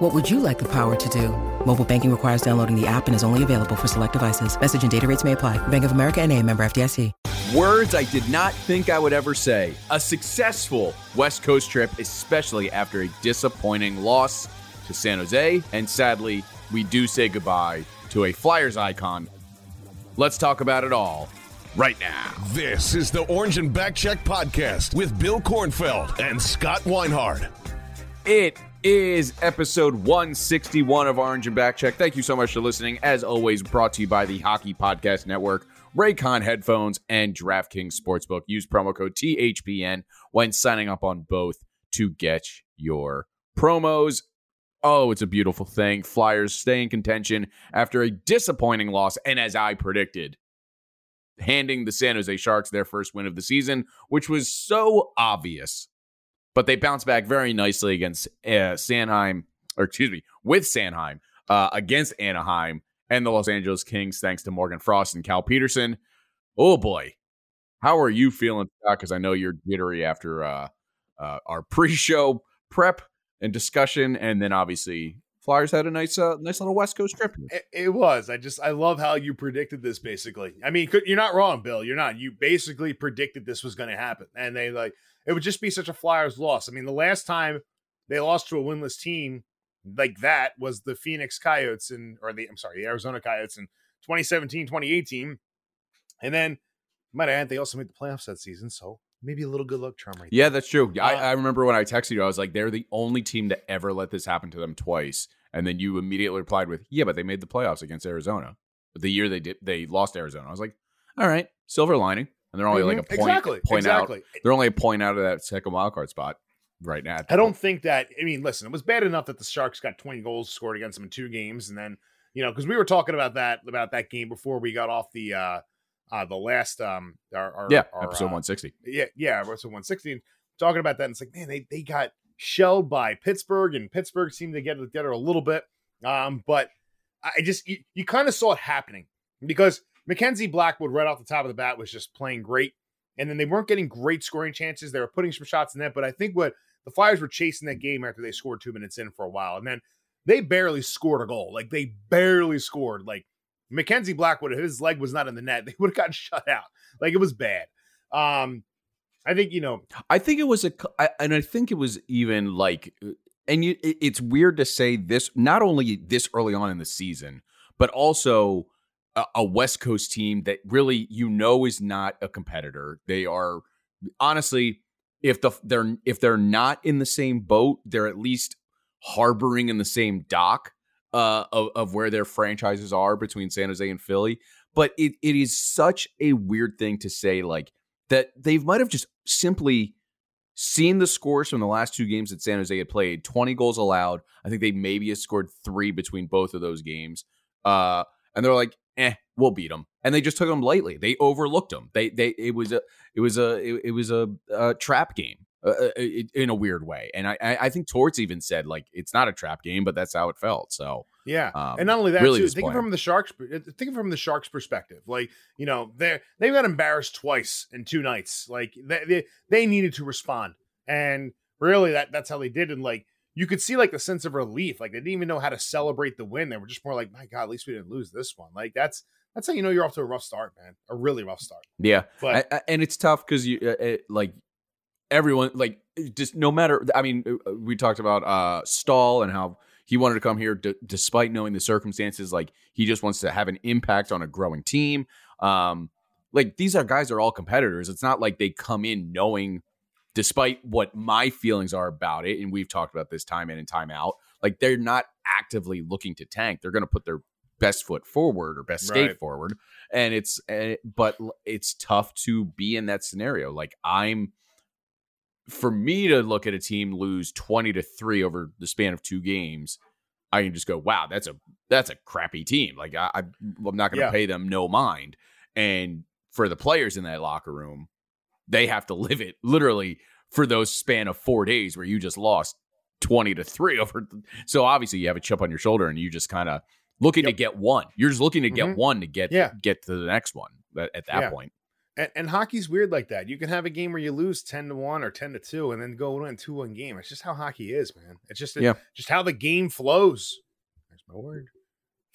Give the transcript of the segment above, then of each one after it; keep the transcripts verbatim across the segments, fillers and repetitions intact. What would you like the power to do? Mobile banking requires downloading the app and is only available for select devices. Message and data rates may apply. Bank of America N A, member F D I C. Words I did not think I would ever say. A successful West Coast trip, especially after a disappointing loss to San Jose. And sadly, we do say goodbye to a Flyers icon. Let's talk about it all right now. This is the Orange and Backcheck podcast with Bill Kornfeld and Scott Weinhardt. It is episode one sixty-one of Orange and Backcheck. Thank you so much for listening. As always, brought to you by the Hockey Podcast Network, Raycon headphones, and DraftKings Sportsbook. Use promo code T H P N when signing up on both to get your promos. Oh, it's a beautiful thing. Flyers stay in contention after a disappointing loss, and as I predicted, handing the San Jose Sharks their first win of the season, which was so obvious. But they bounced back very nicely against uh, Sanheim, or excuse me, with Sanheim, uh, against Anaheim and the Los Angeles Kings, thanks to Morgan Frost and Cal Petersen. Oh, boy. How are you feeling, Scott? Because I know you're jittery after uh, uh, our pre-show prep and discussion. And then, obviously, Flyers had a nice uh, nice little West Coast trip. It, it was. I just, I love how you predicted this, basically. I mean, you're not wrong, Bill. You're not. You basically predicted this was going to happen. And they, like, it would just be such a Flyers loss. I mean, the last time they lost to a winless team like that was the Phoenix Coyotes and, or the, I'm sorry, the Arizona Coyotes in twenty seventeen, twenty eighteen. And then, might I add, they also made the playoffs that season. So maybe a little good luck charm right yeah, there. Yeah, that's true. Uh, I, I remember when I texted you, I was like, they're the only team to ever let this happen to them twice. And then you immediately replied with, yeah, but they made the playoffs against Arizona. But the year they did, they lost Arizona. I was like, all right, silver lining. And they're only mm-hmm. like a point, exactly. point exactly. out. They're only a point out of that second wildcard spot right now. I don't think that, I mean, listen, it was bad enough that the Sharks got twenty goals scored against them in two games. And then, you know, because we were talking about that, about that game before we got off the, uh, uh, the last, um, our, our, yeah, our, episode uh, one sixty. Yeah. Yeah. Episode one sixty. Talking about that. And it's like, man, they, they got shelled by Pittsburgh, and Pittsburgh seemed to get together a little bit. Um, but I just, you, you kind of saw it happening because Mackenzie Blackwood right off the top of the bat was just playing great. And then they weren't getting great scoring chances. They were putting some shots in net, but I think what, the Flyers were chasing that game after they scored two minutes in for a while. And then they barely scored a goal. Like, they barely scored. Like, Mackenzie Blackwood, if his leg was not in the net, they would have gotten shut out. Like, it was bad. Um, I think, you know. I think it was a, I, and I think it was even like, and you, it, it's weird to say this, not only this early on in the season, but also a, a West Coast team that really, you know, is not a competitor. They are, honestly, If the they're if they're not in the same boat, they're at least harboring in the same dock uh, of of where their franchises are between San Jose and Philly. But it it is such a weird thing to say, like, that they might have just simply seen the scores from the last two games that San Jose had played. twenty goals allowed. I think they maybe have scored three between both of those games, uh, and they're like, eh, we'll beat them. And they just took them lightly. They overlooked them. They they it was a it was a it, it was a, a trap game uh, it, in a weird way. And I I think Torts even said, like, it's not a trap game, but that's how it felt. So yeah, um, and not only that, really too, think from the Sharks think from the Sharks' perspective. Like, you know, they they got embarrassed twice in two nights. Like, they, they they needed to respond, and really that that's how they did. And like, you could see like the sense of relief. Like, they didn't even know how to celebrate the win. They were just more like, my God, at least we didn't lose this one. Like, that's. That's how you know you're off to a rough start, man. A really rough start. Yeah, but I, I, and it's tough because you uh, it, like everyone, like, just no matter. I mean, we talked about uh, Stahl and how he wanted to come here d- despite knowing the circumstances. Like, he just wants to have an impact on a growing team. Um, like, these are guys are all competitors. It's not like they come in knowing, despite what my feelings are about it, and we've talked about this time in and time out. Like, they're not actively looking to tank. They're going to put their best foot forward or best skate right. forward. And it's, uh, but it's tough to be in that scenario. Like, I'm, for me to look at a team lose twenty to three over the span of two games, I can just go, wow, that's a, that's a crappy team. Like, I, I'm not going to yeah. pay them no mind. And for the players in that locker room, they have to live it literally for those span of four days where you just lost twenty to three over. So obviously you have a chip on your shoulder and you just kind of looking yep. to get one. You're just looking to get mm-hmm. one to get, yeah. get to the next one at that yeah. point. And, and hockey's weird like that. You can have a game where you lose ten to one or ten to two and then go win two one game. It's just how hockey is, man. It's just, yeah. just how the game flows. There's my word.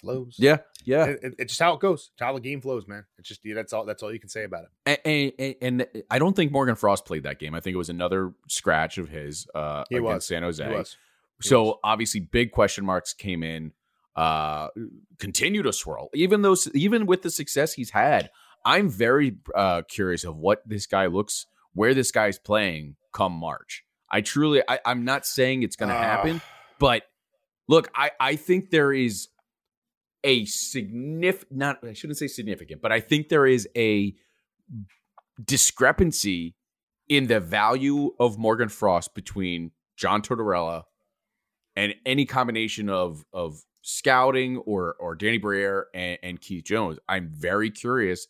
Flows. Yeah. Yeah. It, it, it's just how it goes. It's how the game flows, man. It's just, yeah, that's all, that's all you can say about it. And, and, and I don't think Morgan Frost played that game. I think it was another scratch of his uh, against was. San Jose. He was. He so was. Obviously big question marks came in, uh, continue to swirl. Even though, even with the success he's had, I'm very uh, curious of what this guy looks, where this guy's playing come March. I truly, I, I'm not saying it's going to uh, happen, but look, I, I think there is a significant, not, I shouldn't say significant, but I think there is a discrepancy in the value of Morgan Frost between John Tortorella and any combination of, of scouting or, or Danny Briere and, and Keith Jones. I'm very curious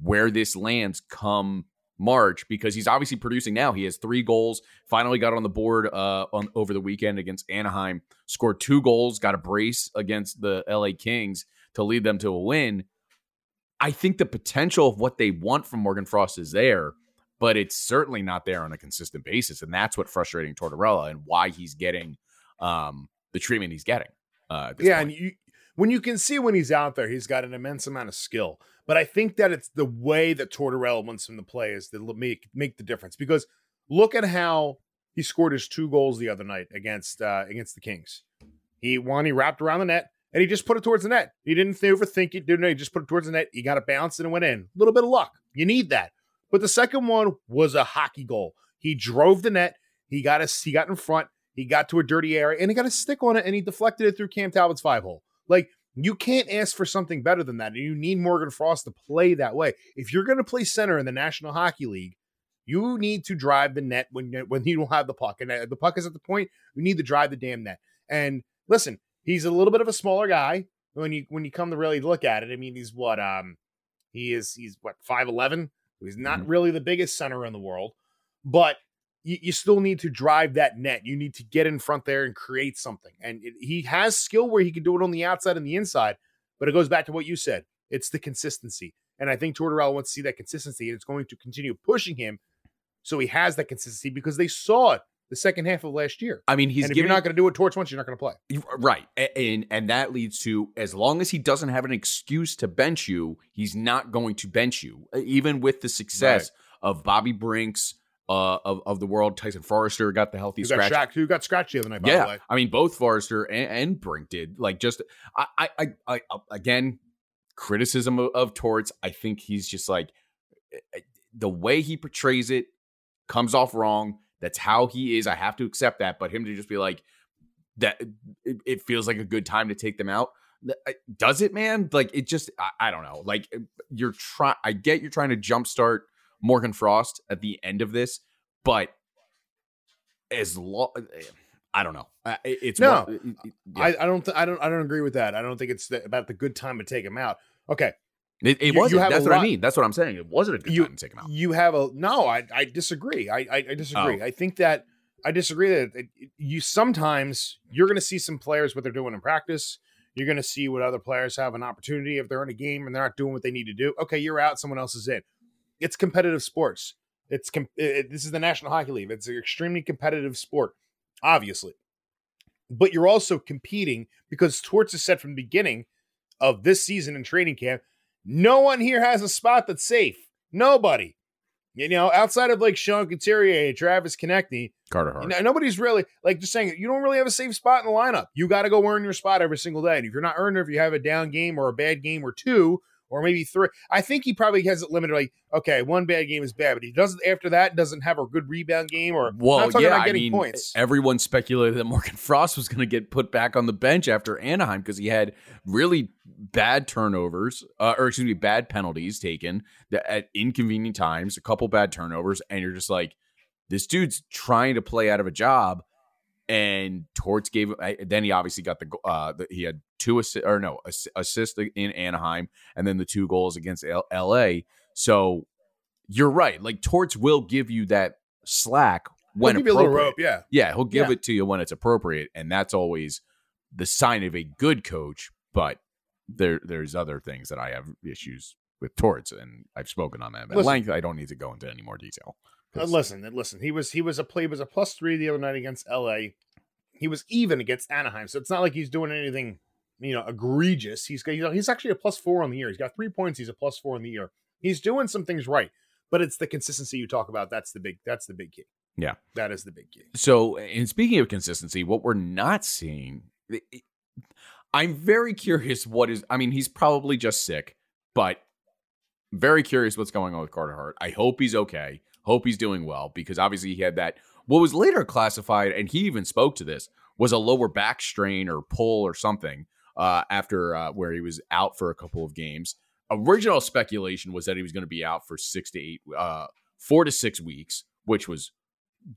where this lands come March, because he's obviously producing now. He has three goals, finally got on the board uh, on, over the weekend against Anaheim, scored two goals, got a brace against the L A Kings to lead them to a win. I think the potential of what they want from Morgan Frost is there, but it's certainly not there on a consistent basis, and that's what's frustrating Tortorella and why he's getting um, the treatment he's getting. Uh, yeah, point. and you, when you can see when he's out there, he's got an immense amount of skill. But I think that it's the way that Tortorella wants him to play is to make, make the difference. Because look at how he scored his two goals the other night against uh, against the Kings. He won, he wrapped around the net, and he just put it towards the net. He didn't overthink it. Didn't he? He just put it towards the net. He got it bounced and it went in. A little bit of luck. You need that. But the second one was a hockey goal. He drove the net. He got us. He got in front. He got to a dirty area, and he got a stick on it, and he deflected it through Cam Talbot's five hole. Like, you can't ask for something better than that, and you need Morgan Frost to play that way. If you're going to play center in the National Hockey League, you need to drive the net when, when you don't have the puck, and the puck is at the point, you need to drive the damn net. And listen, he's a little bit of a smaller guy when you when you come to really look at it. I mean, he's what um he is he's what five eleven. He's not really the biggest center in the world, but you still need to drive that net. You need to get in front there and create something. And it, he has skill where he can do it on the outside and the inside, but it goes back to what you said. It's the consistency. And I think Tortorella wants to see that consistency, and it's going to continue pushing him so he has that consistency, because they saw it the second half of last year. I mean, he's and if giving, you're not going to do what Torch wants, you're not going to play. Right. And, and that leads to, as long as he doesn't have an excuse to bench you, he's not going to bench you. Even with the success right. of Bobby Brink's, Uh, of, of the world. Tyson Forrester got the healthy got scratch. Shocked, who got scratched the other night, by yeah. the way. I mean, both Forrester and, and Brink did. Like, just, I, I, I, I again, criticism of, of Torts. I think he's just like, the way he portrays it comes off wrong. That's how he is. I have to accept that. But him to just be like, that, it, it feels like a good time to take them out. Does it, man? Like, it just, I, I don't know. Like, you're trying, I get you're trying to jumpstart Morgan Frost at the end of this, but as long, I don't know. It's no, one, it, it, yeah. I, I don't, th- I don't, I don't agree with that. I don't think it's the, about the good time to take him out. Okay, it, it wasn't. That's what lot. I mean. That's what I'm saying. It wasn't a good you, time to take him out. You have a no. I, I disagree. I, I, I disagree. Oh. I think that I disagree that it, it, you sometimes you're going to see some players what they're doing in practice. You're going to see what other players have an opportunity if they're in a game and they're not doing what they need to do. Okay, you're out. Someone else is in. It's competitive sports. It's com- it, this is the National Hockey League. It's an extremely competitive sport, obviously. But you're also competing because Torts has said from the beginning of this season in training camp, no one here has a spot that's safe. Nobody. You know, outside of like Sean Couturier, Travis Konecny, Carter Hart. You know, nobody's really, like just saying, you don't really have a safe spot in the lineup. You got to go earn your spot every single day. And if you're not earning it, if you have a down game or a bad game or two, or maybe three. I think he probably has it limited. Like, okay, one bad game is bad, but he doesn't after that doesn't have a good rebound game or. Well, I'm talking yeah, about getting I mean, points. Everyone speculated that Morgan Frost was going to get put back on the bench after Anaheim because he had really bad turnovers, uh, or excuse me, bad penalties taken at inconvenient times, a couple bad turnovers, and you're just like, this dude's trying to play out of a job. And Torts gave – then he obviously got the uh, – he had two – or no, assists in Anaheim and then the two goals against L A So you're right. Like, Torts will give you that slack when he'll give appropriate. You a little rope, yeah. Yeah, he'll give yeah. it to you when it's appropriate, and that's always the sign of a good coach. But there, there's other things that I have issues with Torts, and I've spoken on that at length. I don't need to go into any more detail. Uh, listen, listen. He was he was a play. He was a plus three the other night against L A. He was even against Anaheim, so it's not like he's doing anything, you know, egregious. He's got, you know, he's actually a plus four on the year. He's got three points. He's a plus four on the year. He's doing some things right, but it's the consistency you talk about. That's the big. That's the big key. Yeah, that is the big key. So, in speaking of consistency, what we're not seeing, I'm very curious. What is? I mean, he's probably just sick, but very curious what's going on with Carter Hart. I hope he's okay. Hope he's doing well, because obviously he had that, what was later classified, and he even spoke to this, was a lower back strain or pull or something uh, after uh, where he was out for a couple of games. Original speculation was that he was going to be out for six to eight, uh, four to six weeks, which was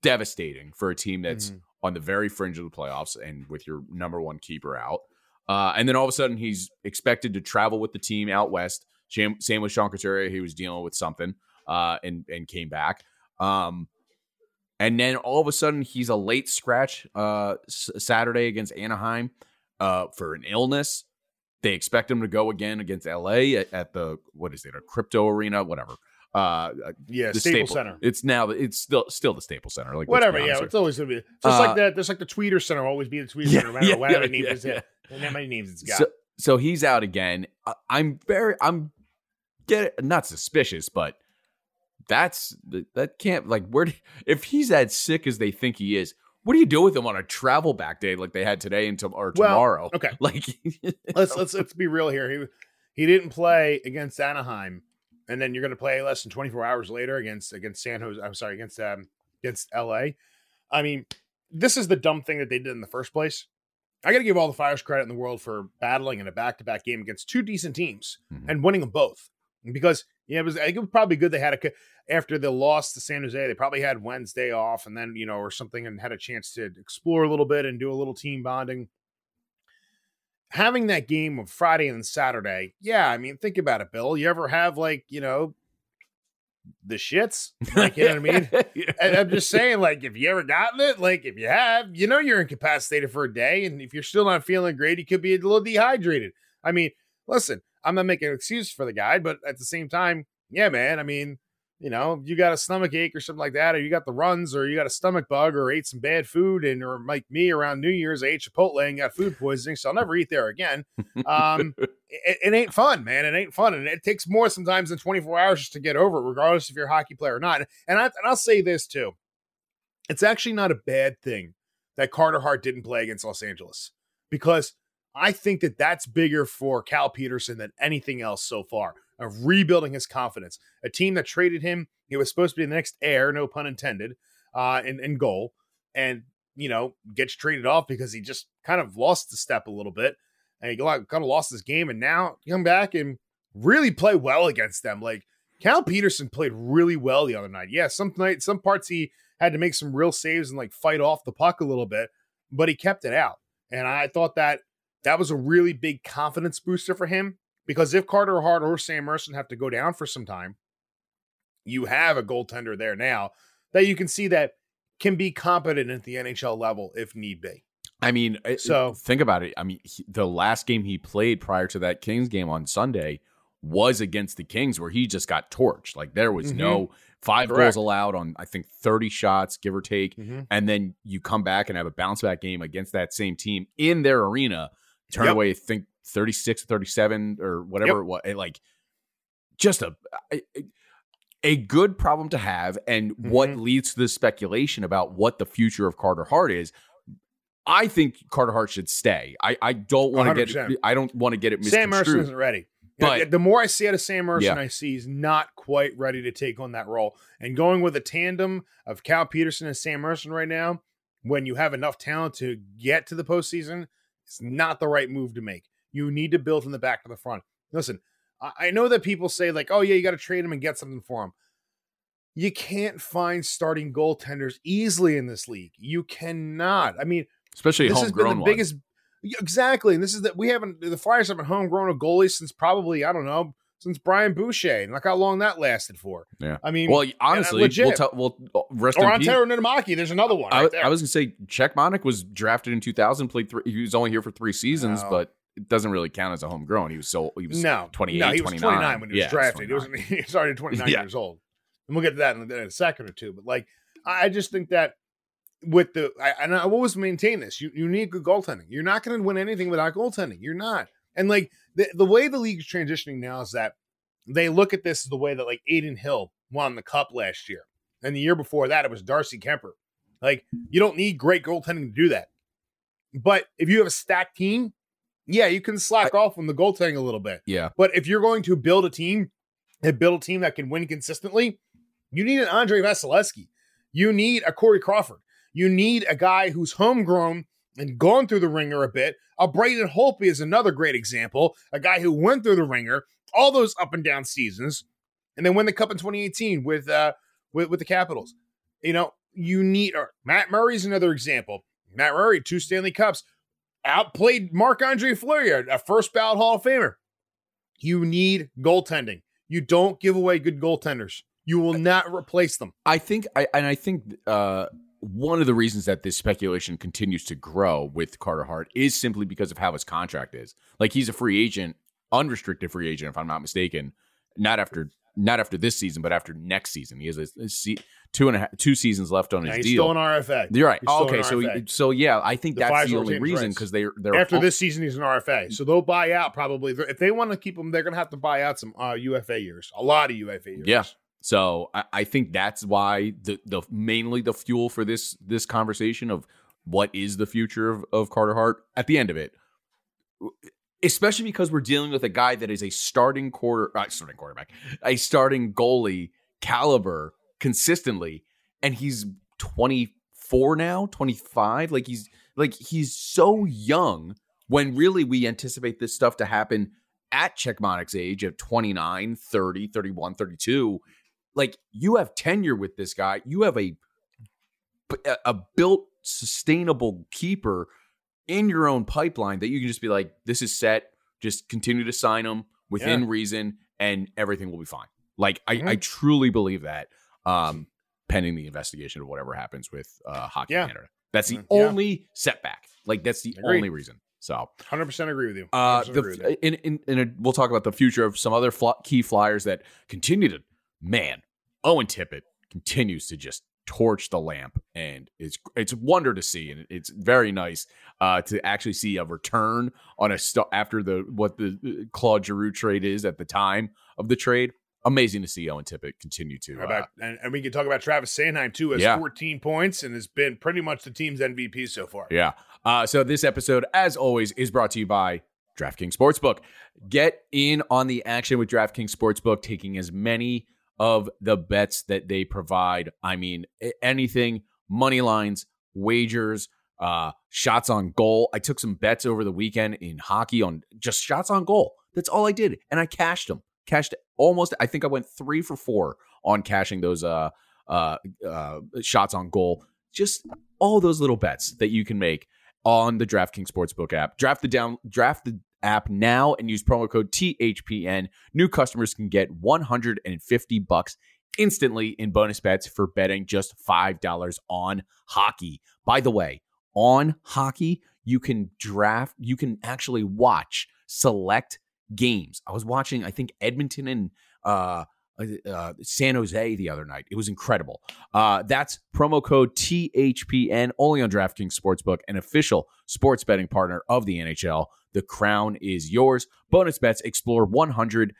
devastating for a team that's mm-hmm. on the very fringe of the playoffs and with your number one keeper out. Uh, and then all of a sudden he's expected to travel with the team out west. Same, same with Sean Couturier. He was dealing with something. Uh, and and came back, um, and then all of a sudden he's a late scratch uh, s- Saturday against Anaheim uh, for an illness. They expect him to go again against L A at, at the what is it a crypto arena, whatever. Uh, yeah, the Staples Staple Center. It's now it's still still the Staples Center. Like whatever, yeah, here. It's always gonna be just uh, like that. There's like the Tweeter Center will always be the Tweeter yeah, Center, no matter yeah, what yeah, yeah, name yeah, is yeah. it. And how many names it's got. So, so he's out again. I, I'm very I'm get it, not suspicious, but. That's that can't like where do, if he's as sick as they think he is, what do you do with him on a travel back day like they had today and to, or tomorrow? Well, okay, like let's let's let's be real here. He he didn't play against Anaheim, and then you're going to play less than twenty-four hours later against against San Jose. I'm sorry, against um against L A. I mean, this is the dumb thing that they did in the first place. I got to give all the Flyers credit in the world for battling in a back-to-back game against two decent teams mm-hmm. and winning them both. Because yeah, it was. I think it was probably good they had a after the loss to San Jose. They probably had Wednesday off, and then you know, or something, and had a chance to explore a little bit and do a little team bonding. Having that game of Friday and Saturday, yeah. I mean, think about it, Bill. You ever have like you know, the shits? Like you know what I mean? And I'm just saying, like, if you ever gotten it, like if you have, you know, you're incapacitated for a day, and if you're still not feeling great, you could be a little dehydrated. I mean, listen. I'm not making an excuse for the guy, but at the same time, yeah, man. I mean, you know, you got a stomach ache or something like that, or you got the runs, or you got a stomach bug, or ate some bad food, and or like me around New Year's, I ate Chipotle and got food poisoning, so I'll never eat there again. Um, it, it ain't fun, man. It ain't fun, and it takes more sometimes than twenty-four hours just to get over it, regardless if you're a hockey player or not. And I and I'll say this too: it's actually not a bad thing that Carter Hart didn't play against Los Angeles, because I think that that's bigger for Cal Petersen than anything else so far, of rebuilding his confidence. A team that traded him, he was supposed to be the next heir, no pun intended, uh, in, in goal, and, you know, gets traded off because he just kind of lost the step a little bit, and he kind of lost his game, and now come back and really play well against them. Like, Cal Petersen played really well the other night. Yeah, some night, some parts he had to make some real saves and, like, fight off the puck a little bit, but he kept it out, and I thought that That was a really big confidence booster for him, because if Carter Hart or Sam Ersson have to go down for some time, you have a goaltender there now that you can see that can be competent at the N H L level if need be. I mean, so think about it. I mean, he, the last game he played prior to that Kings game on Sunday was against the Kings, where he just got torched. Like there was mm-hmm. no five Correct. Goals allowed on, I think, thirty shots, give or take. Mm-hmm. And then you come back and have a bounce back game against that same team in their arena. Turn yep. away, think thirty-six, thirty-seven or whatever yep. it was. It, like, just a, a a good problem to have, and mm-hmm. what leads to the speculation about what the future of Carter Hart is. I think Carter Hart should stay. I, I don't want to get it, I don't want to get it misconstrued. Sam Ersson isn't ready. But you know, the more I see out of Sam Ersson, yeah. I see he's not quite ready to take on that role. And going with a tandem of Cal Petersen and Sam Ersson right now, when you have enough talent to get to the postseason, it's not the right move to make. You need to build from the back to the front. Listen, I know that people say like, oh yeah, you got to trade him and get something for him. You can't find starting goaltenders easily in this league. You cannot. I mean, especially this has been the biggest, one. Exactly. And this is that we haven't, the Flyers haven't homegrown a goalie since probably, I don't know, since Brian Boucher, and look how long that lasted for. Yeah, I mean, well, honestly, legit. we'll, t- we'll rest or in Ontario peace. Nitamaki, there's another one. Right I, there. I was gonna say Čechmánek was drafted in two thousand, played three. He was only here for three seasons, no. but it doesn't really count as a homegrown. He was so he was no, twenty-eight, no, he twenty-nine. Was twenty-nine when he was yeah, drafted. He was he was already twenty-nine yeah. years old, and we'll get to that in a second or two. But like, I just think that. With the, I, and I always maintain this, you, you need good goaltending. You're not going to win anything without goaltending. You're not. And like the, the way the league's transitioning now is that they look at this as the way that like Adin Hill won the cup last year. And the year before that, it was Darcy Kemper. Like you don't need great goaltending to do that. But if you have a stacked team, yeah, you can slack I, off on the goaltending a little bit. Yeah. But if you're going to build a team and build a team that can win consistently, you need an Andre Vasilevsky. You need a Corey Crawford. You need a guy who's homegrown and gone through the ringer a bit. A Braden Holtby is another great example. A guy who went through the ringer, all those up and down seasons, and then win the cup in twenty eighteen with uh, with, with the Capitals. You know, you need or Matt Murray is another example. Matt Murray, two Stanley Cups, outplayed Marc-Andre Fleury, a first ballot Hall of Famer. You need goaltending. You don't give away good goaltenders. You will not replace them. I think, I and I think. Uh... One of the reasons that this speculation continues to grow with Carter Hart is simply because of how his contract is. Like he's a free agent, unrestricted free agent, if I'm not mistaken. Not after not after this season, but after next season. He has a, a se- two and a half, two seasons left on yeah, his he's deal. He's still an R F A. You're right. Oh, okay, so he, so yeah, I think the that's the only reason because they they're after home. This season he's an R F A, so they'll buy out probably if they want to keep him. They're going to have to buy out some uh, U F A years, a lot of U F A years. Yeah. So I, I think that's why the, the mainly the fuel for this this conversation of what is the future of, of Carter Hart at the end of it, especially because we're dealing with a guy that is a starting quarter uh, starting quarterback, a starting goalie caliber consistently, and he's twenty-four now, twenty-five. Like he's like he's so young when really we anticipate this stuff to happen at Čechmánek's age of twenty-nine, thirty, thirty-one, thirty-two. Like you have tenure with this guy, you have a a built sustainable keeper in your own pipeline that you can just be like, this is set. Just continue to sign him within yeah. reason, and everything will be fine. Like I, mm-hmm. I truly believe that. Um, pending the investigation of whatever happens with uh, Hockey yeah. Canada, that's the yeah. only setback. Like that's the Agreed. Only reason. So, one hundred percent agree with you. Uh, the, agree with you. In, in, in a, we'll talk about the future of some other fl- key flyers that continue to. Man, Owen Tippett continues to just torch the lamp, and it's it's a wonder to see, and it's very nice uh, to actually see a return on a st- after the what the Claude Giroux trade is at the time of the trade. Amazing to see Owen Tippett continue to. Uh, about, and, and we can talk about Travis Sanheim, too, has yeah. fourteen points and has been pretty much the team's M V P so far. Yeah. Uh, so this episode, as always, is brought to you by DraftKings Sportsbook. Get in on the action with DraftKings Sportsbook, taking as many of the bets that they provide. I mean, anything, money lines, wagers, uh, shots on goal. I took some bets over the weekend in hockey on just shots on goal. That's all I did. And I cashed them. Cashed almost, I think I went three for four on cashing those uh, uh, uh, shots on goal. Just all those little bets that you can make on the DraftKings Sportsbook app. Draft the down, draft the app now and use promo code T H P N. New customers can get one hundred fifty bucks instantly in bonus bets for betting just five dollars on hockey. By the way, on hockey, you can draft, you can actually watch select games. I was watching, I think, Edmonton and uh, uh, San Jose the other night. It was incredible. Uh, that's promo code T H P N only on DraftKings Sportsbook, an official sports betting partner of the N H L. The crown is yours. Bonus bets explore one hundred.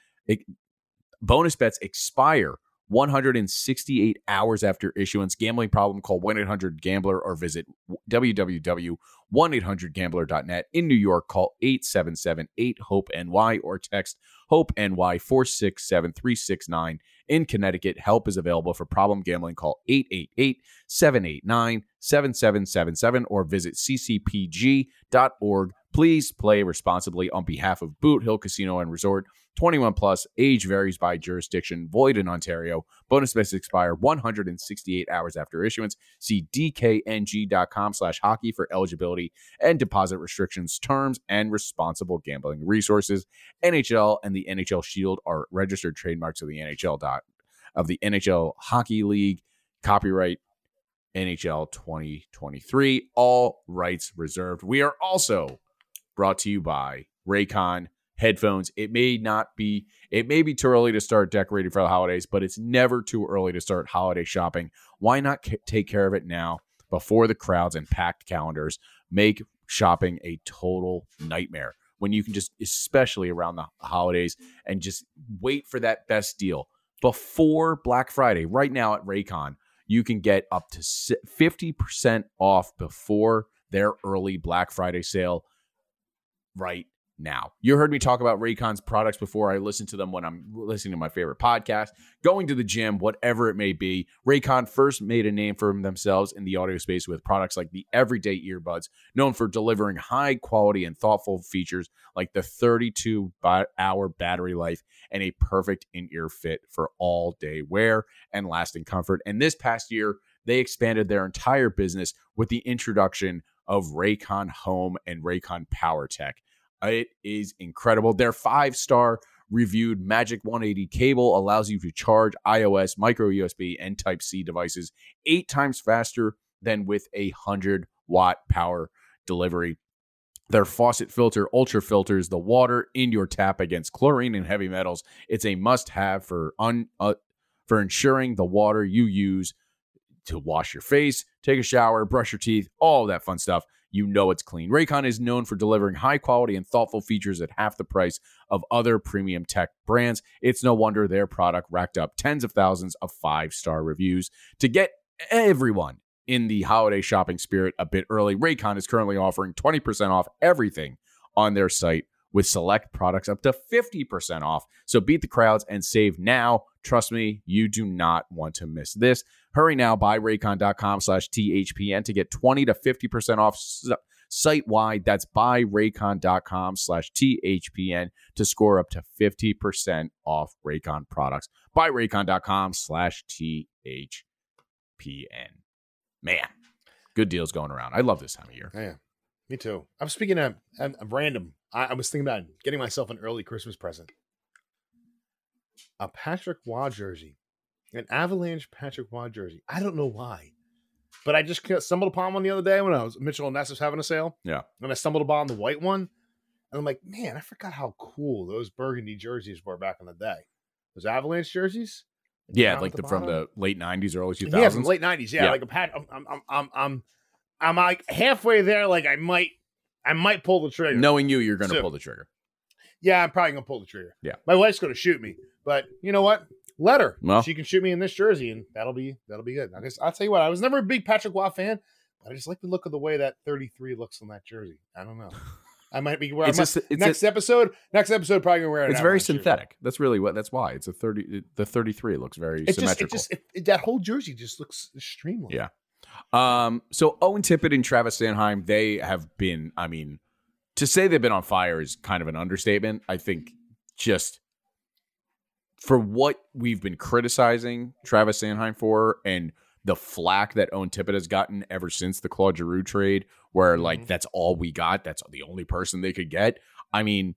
Bonus bets expire one hundred sixty-eight hours after issuance. Gambling problem? Call one eight hundred gambler or visit w w w dot one eight hundred gambler dot net. In New York, call eight seven seven eight hope N Y or text HOPE-NY four six seven three six nine. In Connecticut, help is available for problem gambling. Call eight eight eight seven eight nine seven seven seven seven or visit c c p g dot org. Please play responsibly on behalf of Boot Hill Casino and Resort. twenty-one plus, age varies by jurisdiction, void in Ontario. Bonus bets expire one hundred sixty-eight hours after issuance. See dkng.com slash hockey for eligibility and deposit restrictions, terms, and responsible gambling resources. N H L and the N H L Shield are registered trademarks of the N H L dot, of the N H L Hockey League. Copyright N H L twenty twenty-three. All rights reserved. We are also brought to you by Raycon headphones. It may not be, it may be too early to start decorating for the holidays, but it's never too early to start holiday shopping. Why not c- take care of it now before the crowds and packed calendars make shopping a total nightmare? When you can just, especially around the holidays, and just wait for that best deal before Black Friday. Right now at Raycon, you can get up to fifty percent off before their early Black Friday sale right now. You heard me talk about Raycon's products before. I listen to them when I'm listening to my favorite podcast, going to the gym, whatever it may be. Raycon first made a name for themselves in the audio space with products like the Everyday Earbuds, known for delivering high quality and thoughtful features like the thirty-two hour battery life and a perfect in-ear fit for all day wear and lasting comfort. And this past year, they expanded their entire business with the introduction of Raycon Home and Raycon PowerTech. It is incredible. Their five-star reviewed Magic one eighty cable allows you to charge iOS, micro U S B, and Type-C devices eight times faster than with a one hundred watt power delivery. Their faucet filter ultra filters the water in your tap against chlorine and heavy metals. It's a must-have for un, uh, for ensuring the water you use to wash your face, take a shower, brush your teeth, all that fun stuff. You know it's clean. Raycon is known for delivering high quality and thoughtful features at half the price of other premium tech brands. It's no wonder their product racked up tens of thousands of five-star reviews. To get everyone in the holiday shopping spirit a bit early, Raycon is currently offering twenty percent off everything on their site, with select products up to fifty percent off. So beat the crowds and save now. Trust me, you do not want to miss this. Hurry now, buy Raycon.com slash THPN to get twenty to fifty percent off site-wide. That's buy Raycon.com slash THPN to score up to fifty percent off Raycon products. Buy Raycon.com slash THPN. Man, good deals going around. I love this time of year. Yeah, me too. I'm speaking of I'm, I'm random. I, I was thinking about getting myself an early Christmas present. A Patrick Waugh jersey. An Avalanche Patrick Waugh jersey. I don't know why, but I just stumbled upon one the other day when I was Mitchell and Ness was having a sale. Yeah. And I stumbled upon the white one. And I'm like, man, I forgot how cool those burgundy jerseys were back in the day. Those Avalanche jerseys? Yeah, like the, the from the late nineties, early two thousands. Yeah, from the late nineties. Yeah, yeah. Like a Pat. I'm, I'm, I'm, I'm, I'm, I'm like halfway there. Like I might, I might pull the trigger. Knowing you, you're going to so, pull the trigger. Yeah, I'm probably going to pull the trigger. Yeah. My wife's going to shoot me, but you know what? Let her. Well, she can shoot me in this jersey, and that'll be that'll be good. I guess I'll tell you what. I was never a big Patrick Waugh fan, but I just like the look of the way that thirty-three looks on that jersey. I don't know. I might be wearing next a, episode. Next episode, probably gonna wear it. It's very synthetic. Jersey. That's really what. That's why it's a thirty. The thirty-three looks very it's symmetrical. Just, it just, it, that whole jersey just looks streamlined. Yeah. Um. So Owen Tippett and Travis Sanheim, they have been. I mean, to say they've been on fire is kind of an understatement. I think just. For what we've been criticizing Travis Sanheim for and the flack that Owen Tippett has gotten ever since the Claude Giroux trade, where, like, mm-hmm. that's all we got. That's the only person they could get. I mean,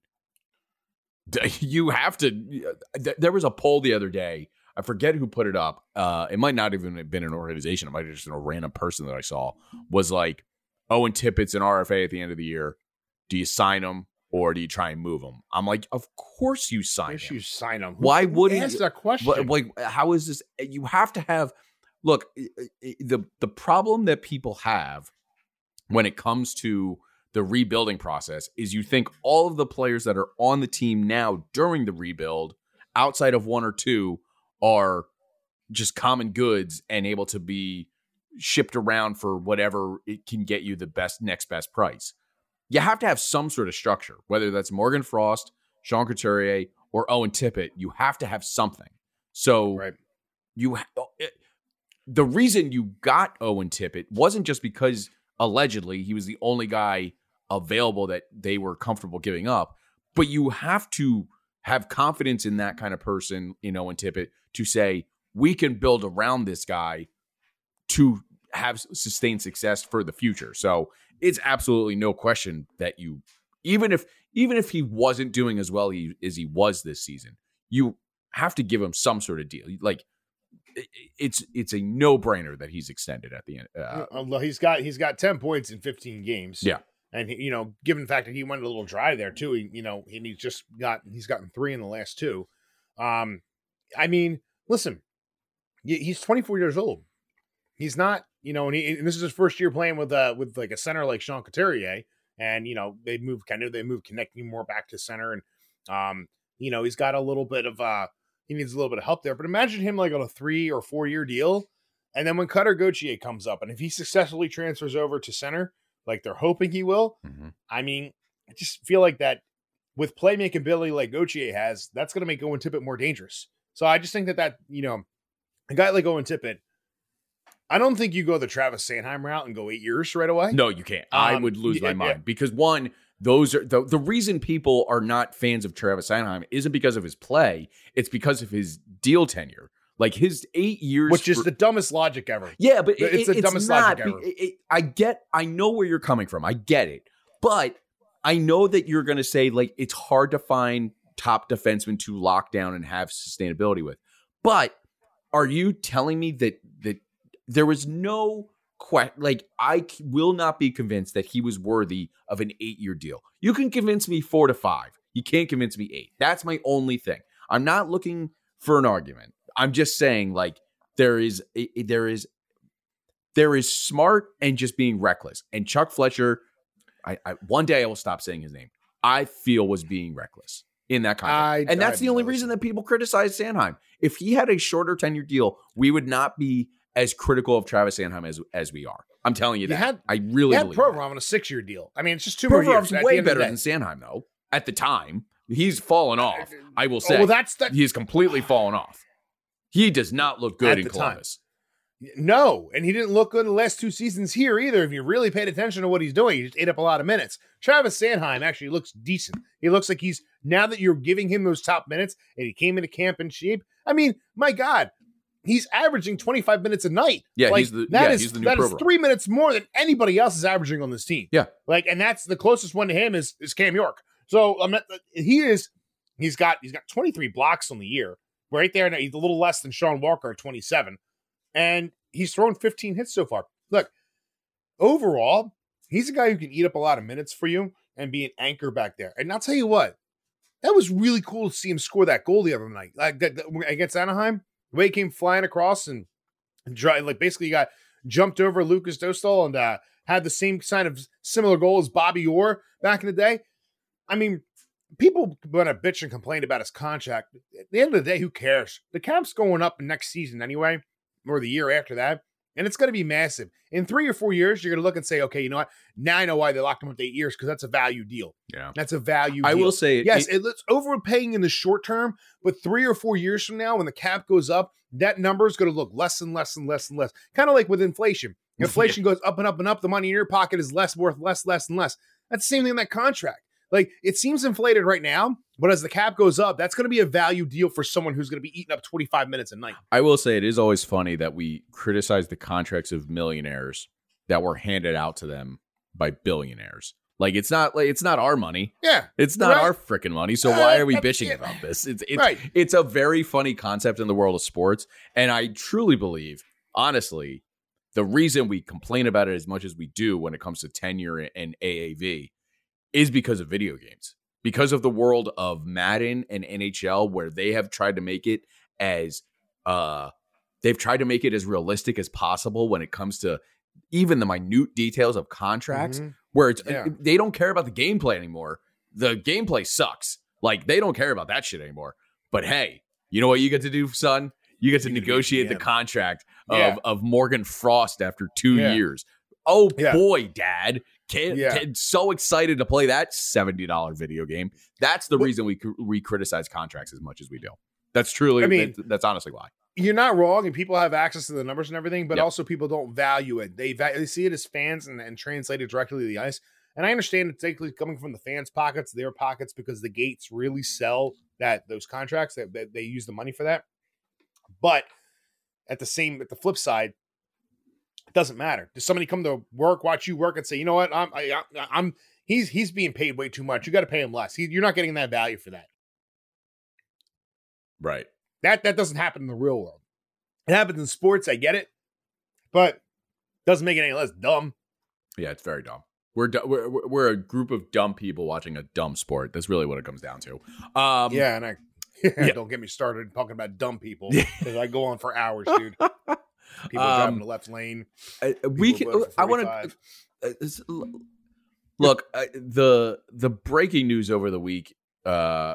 you have to – there was a poll the other day. I forget who put it up. Uh, it might not even have been an organization. It might have just been a random person that I saw. Was like, Owen Tippett's an R F A at the end of the year. Do you sign him? Or do you try and move him? I'm like, of course you sign him. Of course you sign him. Why wouldn't you? Answer that question. Like, how is this? You have to have, look, the, the problem that people have when it comes to the rebuilding process is you think all of the players that are on the team now during the rebuild, outside of one or two, are just common goods and able to be shipped around for whatever it can get you the best, next best price. You have to have some sort of structure, whether that's Morgan Frost, Sean Couturier, or Owen Tippett. You have to have something. So right. you ha- it, the reason you got Owen Tippett wasn't just because allegedly he was the only guy available that they were comfortable giving up. But you have to have confidence in that kind of person, you know, in Tippett, to say, we can build around this guy to have sustained success for the future. So it's absolutely no question that you, even if even if he wasn't doing as well he, as he was this season, you have to give him some sort of deal. Like, it's it's a no-brainer that he's extended at the end. Uh, he's got he's got ten points in fifteen games. Yeah. And, you know, given the fact that he went a little dry there, too, he, you know, and he's just got he's gotten three in the last two. Um, I mean, listen, he's twenty-four years old. He's not, you know, and, he, and this is his first year playing with uh, with like a center like Sean Couturier. And, you know, they moved kind of they moved connecting more back to center. And, um, you know, he's got a little bit of uh, he needs a little bit of help there. But imagine him like on a three or four year deal. And then when Carter Gauthier comes up and if he successfully transfers over to center, like they're hoping he will. Mm-hmm. I mean, I just feel like that with playmaking ability like Gauthier has, that's going to make Owen Tippett more dangerous. So I just think that that, you know, a guy like Owen Tippett, I don't think you go the Travis Sanheim route and go eight years right away. No, you can't. Um, I would lose yeah, my mind yeah. because one, those are the, the reason people are not fans of Travis Sanheim isn't because of his play. It's because of his deal tenure. Like his eight years, which is for, the dumbest logic ever. Yeah, but it, it's the it's dumbest not, logic ever. It, it, I get, I know where you're coming from. I get it, but I know that you're going to say like it's hard to find top defensemen to lock down and have sustainability with. But are you telling me that that there was no que- like I c- will not be convinced that he was worthy of an eight year deal? You can convince me four to five. You can't convince me eight. That's my only thing. I'm not looking for an argument. I'm just saying, like, there is there is there is smart and just being reckless. And Chuck Fletcher, I, I one day I will stop saying his name. I feel was being reckless in that context, I, and that's I, the only I, reason that people criticize Sanheim. If he had a shorter tenure deal, we would not be as critical of Travis Sanheim as as we are. I'm telling you that. Had, I really he had believe Provorov on a six year deal. I mean, it's just two Provorov's more years. Provorov's way better than Sanheim though. At the time, he's fallen off. I will say, oh, well, that's that. He's completely fallen off. He does not look good in Columbus. Time. No, and he didn't look good in the last two seasons here either. If you really paid attention to what he's doing, he just ate up a lot of minutes. Travis Sanheim actually looks decent. He looks like he's, now that you're giving him those top minutes and he came into camp in shape, I mean, my God, he's averaging twenty-five minutes a night. Yeah, like, he's the, that yeah, is, he's the new That is three minutes more than anybody else is averaging on this team. Yeah. Like, and that's the closest one to him is, is Cam York. So I'm not, he is, he's got, he's got twenty-three blocks on the year. Right there, he's a little less than Sean Walker at twenty-seven, and he's thrown fifteen hits so far. Look, overall, he's a guy who can eat up a lot of minutes for you and be an anchor back there. And I'll tell you what, that was really cool to see him score that goal the other night, like that, that, against Anaheim. The way he came flying across and, and dry, like basically got jumped over Lucas Dostal and uh, had the same kind of similar goal as Bobby Orr back in the day. I mean, people want to bitch and complain about his contract. At the end of the day, who cares? The cap's going up next season anyway, or the year after that, and it's going to be massive. In three or four years, you're going to look and say, okay, you know what? Now I know why they locked him up to eight years, because that's a value deal. Yeah, that's a value I deal. I will say... Yes, it, it's overpaying in the short term, but three or four years from now, when the cap goes up, that number is going to look less and less and less and less. Kind of like with inflation. Inflation goes up and up and up. The money in your pocket is less worth less, less, and less. That's the same thing in that contract. Like, it seems inflated right now, but as the cap goes up, that's going to be a value deal for someone who's going to be eating up twenty-five minutes a night. I will say it is always funny that we criticize the contracts of millionaires that were handed out to them by billionaires. Like, it's not like it's not our money. Yeah. It's not right. our freaking money. So uh, why are we bitching yeah. about this? It's it's, right. it's a very funny concept in the world of sports. And I truly believe, honestly, the reason we complain about it as much as we do when it comes to tenure and A A V is because of video games, because of the world of Madden and N H L, where they have tried to make it as uh, they've tried to make it as realistic as possible when it comes to even the minute details of contracts, mm-hmm. where it's yeah. they don't care about the gameplay anymore. The gameplay sucks. Like, they don't care about that shit anymore. But hey, you know what you get to do, son? You get to negotiate yeah. the contract of, yeah. of Morgan Frost after two yeah. years. Oh yeah. boy, Dad. Kid, yeah. kid, so excited to play that seventy dollars video game. That's the but, reason we we criticize contracts as much as we do. That's truly, I mean, that's, that's honestly why. You're not wrong, and people have access to the numbers and everything, but yep. also people don't value it. They, they see it as fans and, and translate it directly to the ice. And I understand it's likely coming from the fans' pockets, their pockets, because the gates really sell that those contracts, that they, they use the money for that. But at the same, at the flip side, it doesn't matter. Does somebody come to work, watch you work, and say, you know what, I'm, I, I'm, he's, he's being paid way too much. You got to pay him less. He, you're not getting that value for that. Right. That that doesn't happen in the real world. It happens in sports. I get it, but doesn't make it any less dumb. Yeah, it's very dumb. We're we're we're a group of dumb people watching a dumb sport. That's really what it comes down to. Um, yeah, and I yeah, yeah. Don't get me started talking about dumb people, because I go on for hours, dude. People um, driving the left lane. I, we can. I want to uh, look uh, the the breaking news over the week. Uh,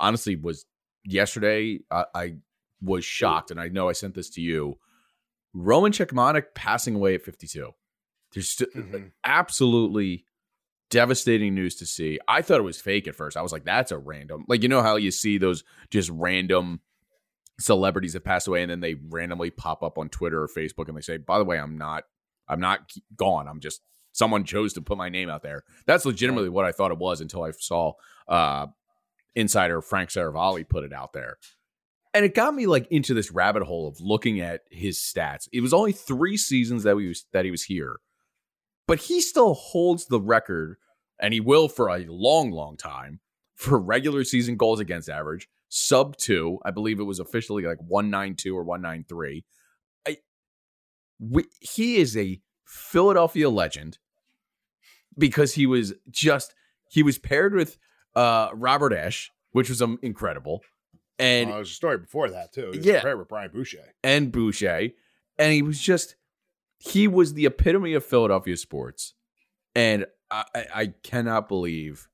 honestly, was yesterday. I, I was shocked, and I know I sent this to you. Roman Čechmánek passing away at fifty-two. There's st- mm-hmm. absolutely devastating news to see. I thought it was fake at first. I was like, that's a random. Like, you know how you see those just random celebrities that pass away and then they randomly pop up on Twitter or Facebook and they say, by the way, I'm not, I'm not gone. I'm just, someone chose to put my name out there. That's legitimately what I thought it was until I saw uh, insider Frank Saravalli put it out there. And it got me like into this rabbit hole of looking at his stats. It was only three seasons that we was, that he was here. But he still holds the record, and he will for a long, long time, for regular season goals against average, sub two. I believe it was officially like one ninety-two or one ninety-three. I, we, he is a Philadelphia legend because he was just, he was paired with uh, Robert Esche, which was um, incredible. And well, there was a story before that, too. He was yeah, paired with Brian Boucher. And Boucher. And he was just... He was the epitome of Philadelphia sports, and I, I cannot believe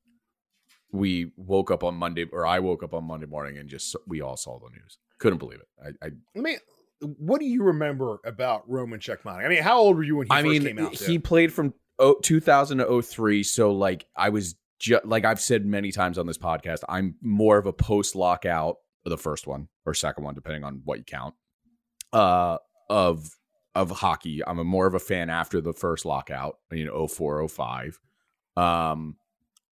we woke up on Monday, or I woke up on Monday morning, and just we all saw the news. Couldn't believe it. I, I let me. What do you remember about Roman Čechmánek? I mean, how old were you when he I first mean, came out? He played from two thousand to oh three, so like I was, ju- like I've said many times on this podcast, I'm more of a post-lockout, the first one or second one, depending on what you count, uh, of. of hockey. I'm a more of a fan after the first lockout, you know, oh four, oh five. Um,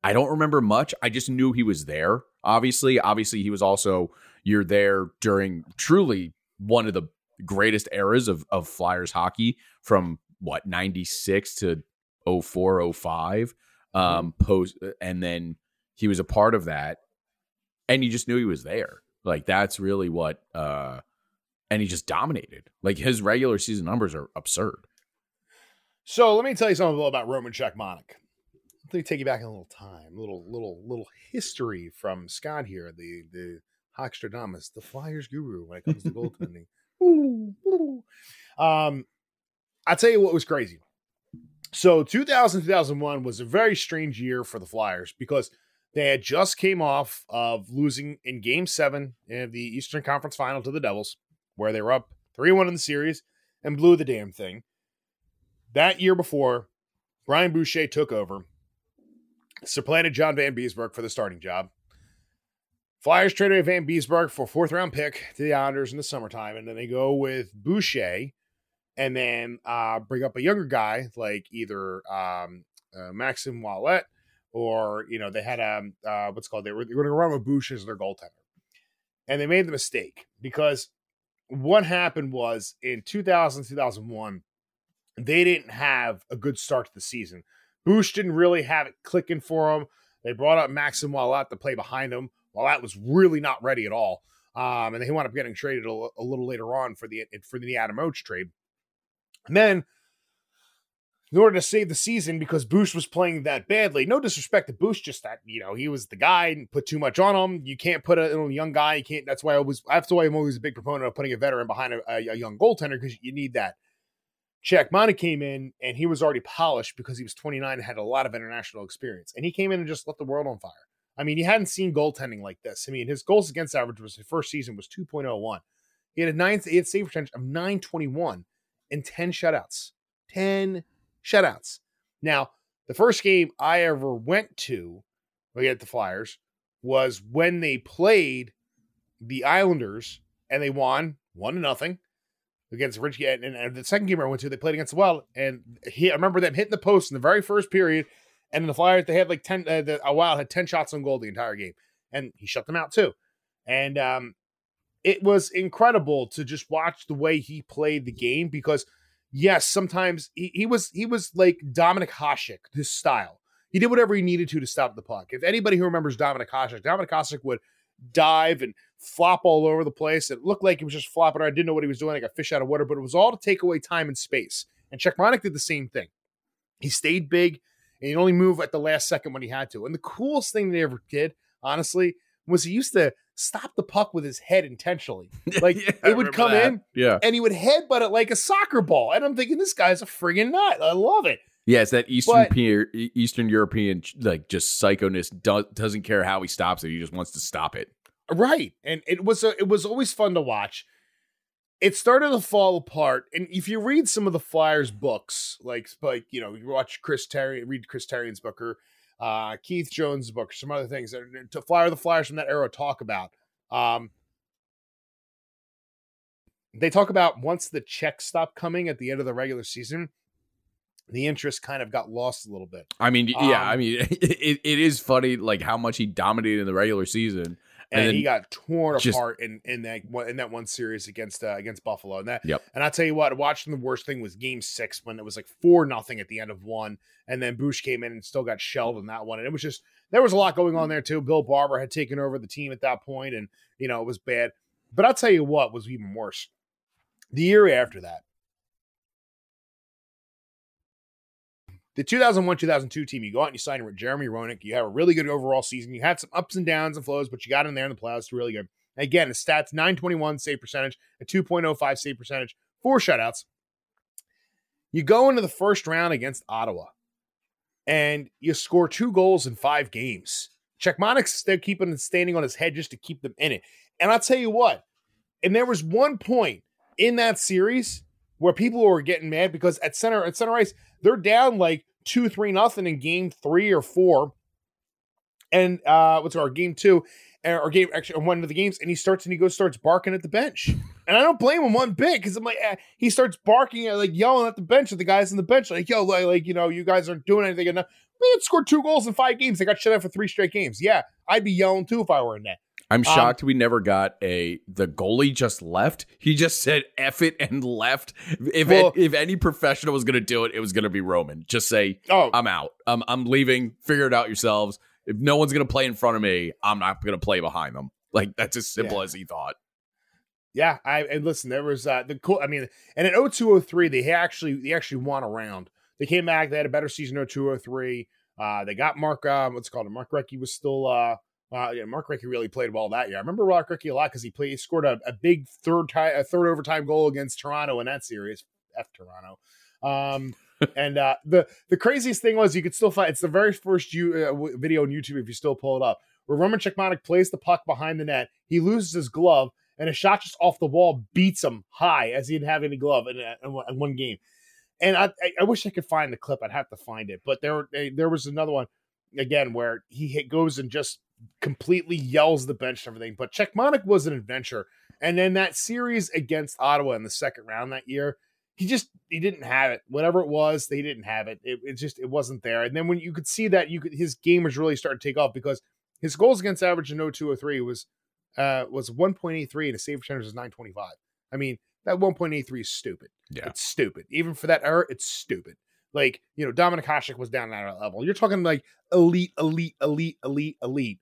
I don't remember much. I just knew he was there. Obviously, obviously he was also, you're there during truly one of the greatest eras of, of Flyers hockey from what, ninety-six to oh four, oh five, um, post. And then he was a part of that, and you just knew he was there. Like that's really what, uh, and he just dominated. Like his regular season numbers are absurd. So let me tell you something about Roman Čechmánek. Let me take you back in a little time, little little little history from Scott here, the the Hockstradamus, the Flyers guru when it comes to goaltending. Ooh, ooh. Um, I'll tell you what was crazy. So two thousand, two thousand one was a very strange year for the Flyers because they had just came off of losing in Game Seven in the Eastern Conference Final to the Devils, where they were up three one in the series and blew the damn thing. That year before, Brian Boucher took over, supplanted John Van Biesburg for the starting job. Flyers traded Van Biesburg for a fourth-round pick to the Islanders in the summertime, and then they go with Boucher and then uh, bring up a younger guy like either um, uh, Maxime Ouellet or, you know, they had a, uh, what's it called, they were, they were going to run with Boucher as their goaltender. And they made the mistake because what happened was in two thousand, two thousand one, they didn't have a good start to the season. Boucher didn't really have it clicking for him. They brought up Maxime Ouellet to play behind him. Ouellet was really not ready at all. Um, and he wound up getting traded a, a little later on for the for the Adam Oates trade. And then, in order to save the season, because Boucher was playing that badly, no disrespect to Boucher, just that, you know, he was the guy and put too much on him. You can't put a, a young guy. You can't, that's why I was, that's why I'm always a big proponent of putting a veteran behind a, a young goaltender, because you need that. Čechmánek came in and he was already polished because he was twenty-nine and had a lot of international experience. And he came in and just lit the world on fire. I mean, he hadn't seen goaltending like this. I mean, his goals against average was his first season was two point oh one. He had a nine, he had save percentage of nine twenty-one and ten shutouts. ten shutouts. Now, the first game I ever went to at the Flyers was when they played the Islanders and they won one to nothing against Richie. And, and the second game I went to, they played against the Wild. And he, I remember them hitting the post in the very first period And the Flyers, they had like ten, uh, the, a Wild had ten shots on goal the entire game, and he shut them out too. And um, it was incredible to just watch the way he played the game, because yes, sometimes he, he was he was like Dominic Hasek, his style. He did whatever he needed to to stop the puck. If anybody who remembers Dominic Hasek, Dominic Hasek would dive and flop all over the place. It looked like he was just flopping around. I didn't know what he was doing, like a fish out of water, but it was all to take away time and space. And Čechmánek did the same thing. He stayed big, and he'd only move at the last second when he had to. And the coolest thing they ever did, honestly, was he used to stop the puck with his head intentionally. Like, yeah, it would come that. in, yeah. and he would headbutt it like a soccer ball. And I'm thinking, this guy's a friggin' nut. I love it. Yeah, it's that Eastern but, peer, Eastern European, like, just psychoness. Do- doesn't care how he stops it. He just wants to stop it. Right. And it was a, it was always fun to watch. It started to fall apart. And if you read some of the Flyers books, like, like you know, you watch Chris Terry, read Chris Terrian's book, or uh, Keith Jones' book, or some other things that are, to Flyer the Flyers from that era talk about. Um, they talk about once the checks stopped coming at the end of the regular season, the interest kind of got lost a little bit. I mean, yeah, um, I mean, it, it is funny, like, how much he dominated in the regular season. And, and he got torn just, apart in, in that one, in that one series against uh, against Buffalo, and that. Yep. And I tell you what, watching the worst thing was Game Six, when it was like four nothing at the end of one, and then Boucher came in and still got shelled in that one. And it was just, there was a lot going on there too. Bill Barber had taken over the team at that point, and you know it was bad. But I'll tell you what was even worse: the year after that, the two thousand one two thousand two team, you go out and you sign with Jeremy Roenick. You have a really good overall season. You had some ups and downs and flows, but you got in there in the playoffs. Really good. Again, his stats, nine twenty-one save percentage, a two point oh five save percentage, four shutouts. You go into the first round against Ottawa, and you score two goals in five games. Čechmánek's still keeping it standing on his head just to keep them in it. And I'll tell you what, and there was one point in that series where people were getting mad because at center at center ice, they're down like two, three, nothing in game three or four. And uh, what's our game two or game actually one of the games. And he starts and he goes, starts barking at the bench. And I don't blame him one bit. Cause I'm like, eh. He starts barking at, like, yelling at the bench at the guys on the bench. Like, yo, like, like you know, you guys aren't doing anything enough. Man, scored two goals in five games. They got shut out for three straight games. Yeah. I'd be yelling too, if I were in that. I'm shocked um, we never got a, the goalie just left. He just said, F it, and left. If well, it, if any professional was going to do it, it was going to be Roman. Just say, oh, I'm out. I'm, I'm leaving. Figure it out yourselves. If no one's going to play in front of me, I'm not going to play behind them. Like, that's as simple yeah. as he thought. Yeah. I And listen, there was uh, the cool, I mean, and in oh two oh three, they actually, they actually won a round. They came back. They had a better season in oh two oh three. Uh, they got Mark, uh, what's it called? Mark Recchi was still, uh, Uh, yeah, Mark Recchi really played well that year. I remember Mark Recchi a lot because he played, he scored a, a big third time, a third overtime goal against Toronto in that series. F Toronto. Um, and uh, the the craziest thing was you could still find, it's the very first you, uh, video on YouTube if you still pull it up, where Roman Čechmánek plays the puck behind the net. He loses his glove and a shot just off the wall beats him high as he didn't have any glove in, in, in one game. And I, I wish I could find the clip. I'd have to find it. But there there was another one again where he hit, goes and just completely yells the bench and everything. But Čechmánek was an adventure, and then that series against Ottawa in the second round that year, he just he didn't have it. Whatever it was, they didn't have it. It, it just it wasn't there. And then when you could see that, you could his game was really starting to take off because his goals against average in oh two oh three was uh was one point eight three and his save percentage was nine twenty-five. I mean, that one point eight three is stupid. Yeah, it's stupid. Even for that error, it's stupid. Like, you know, Dominic Hasek was down at that level. You're talking like elite, elite, elite, elite, elite.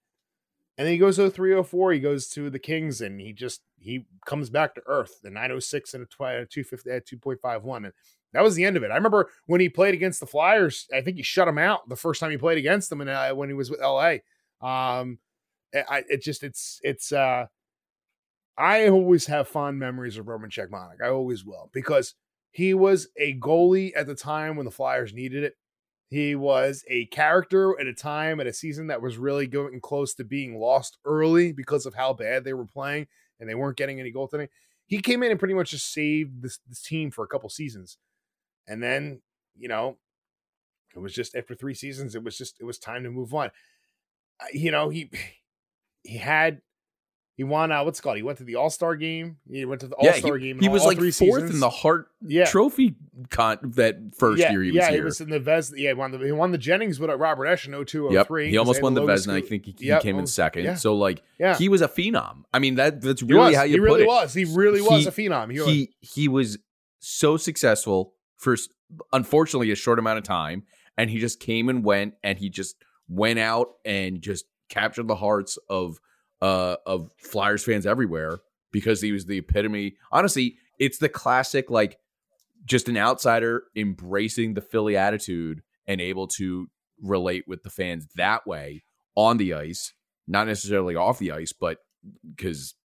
And then he goes oh three oh four, he goes to the Kings, and he just, he comes back to earth, the nine oh six and a two fifty at two point five one. And that was the end of it. I remember when he played against the Flyers, I think he shut him out the first time he played against them in, uh, when he was with L A. Um, I, it just, it's, it's, uh, I always have fond memories of Roman Čechmánek. I always will, because he was a goalie at the time when the Flyers needed it. He was a character at a time, at a season that was really going close to being lost early because of how bad they were playing and they weren't getting any goaltending. He came in and pretty much just saved this, this team for a couple seasons. And then, you know, it was just after three seasons, it was just, it was time to move on. You know, he, he had, He won uh, what's it called? He went to the All-Star game. He went to the All-Star yeah, he, game. In he was all like three fourth seasons. in the Hart yeah. Trophy con- that first yeah, year he was yeah, here. Yeah, he was in the Vez. Yeah, he won the, he won the Jennings with Robert Esche in oh two oh three. Yep. He almost won the Vezina. I think he, he yep. came almost, in second. Yeah. So like yeah. he was a phenom. I mean that that's really how you he put really it. Was. He really was. He really was a phenom. He was. he he was so successful for unfortunately a short amount of time, and he just came and went, and he just went out and just captured the hearts of. Uh, of Flyers fans everywhere because he was the epitome. Honestly, it's the classic, like just an outsider embracing the Philly attitude and able to relate with the fans that way on the ice, not necessarily off the ice, but because,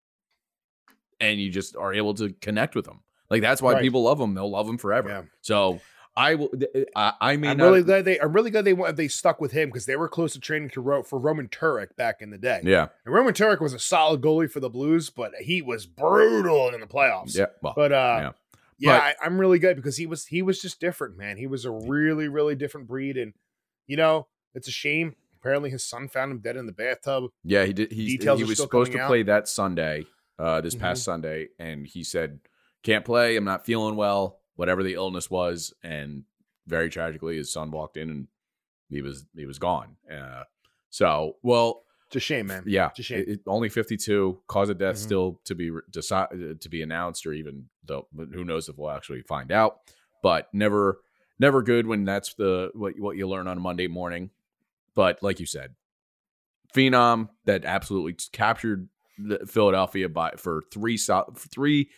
and you just are able to connect with them. Like that's why right. people love him. They'll love him forever. Yeah. So I will. I, I may I'm not. Really glad they. I'm really glad they they stuck with him because they were close to training to for Roman Turek back in the day. Yeah, and Roman Turek was a solid goalie for the Blues, but he was brutal in the playoffs. Yeah, well, but uh, yeah, yeah but, I, I'm really good because he was he was just different, man. He was a really really different breed, and you know it's a shame. Apparently, his son found him dead in the bathtub. Yeah, he did. He, Details he was supposed to out. play that Sunday, uh, this mm-hmm. past Sunday, and he said, "Can't play. I'm not feeling well." Whatever the illness was, and very tragically, his son walked in and he was he was gone. Uh, so, well, it's a shame, man. Yeah, it's a shame. It, it, only fifty-two. Cause of death mm-hmm. still to be decided to be announced, or even though who knows if we'll actually find out. But never, never good when that's the what what you learn on a Monday morning. But like you said, phenom that absolutely captured the Philadelphia by for three three.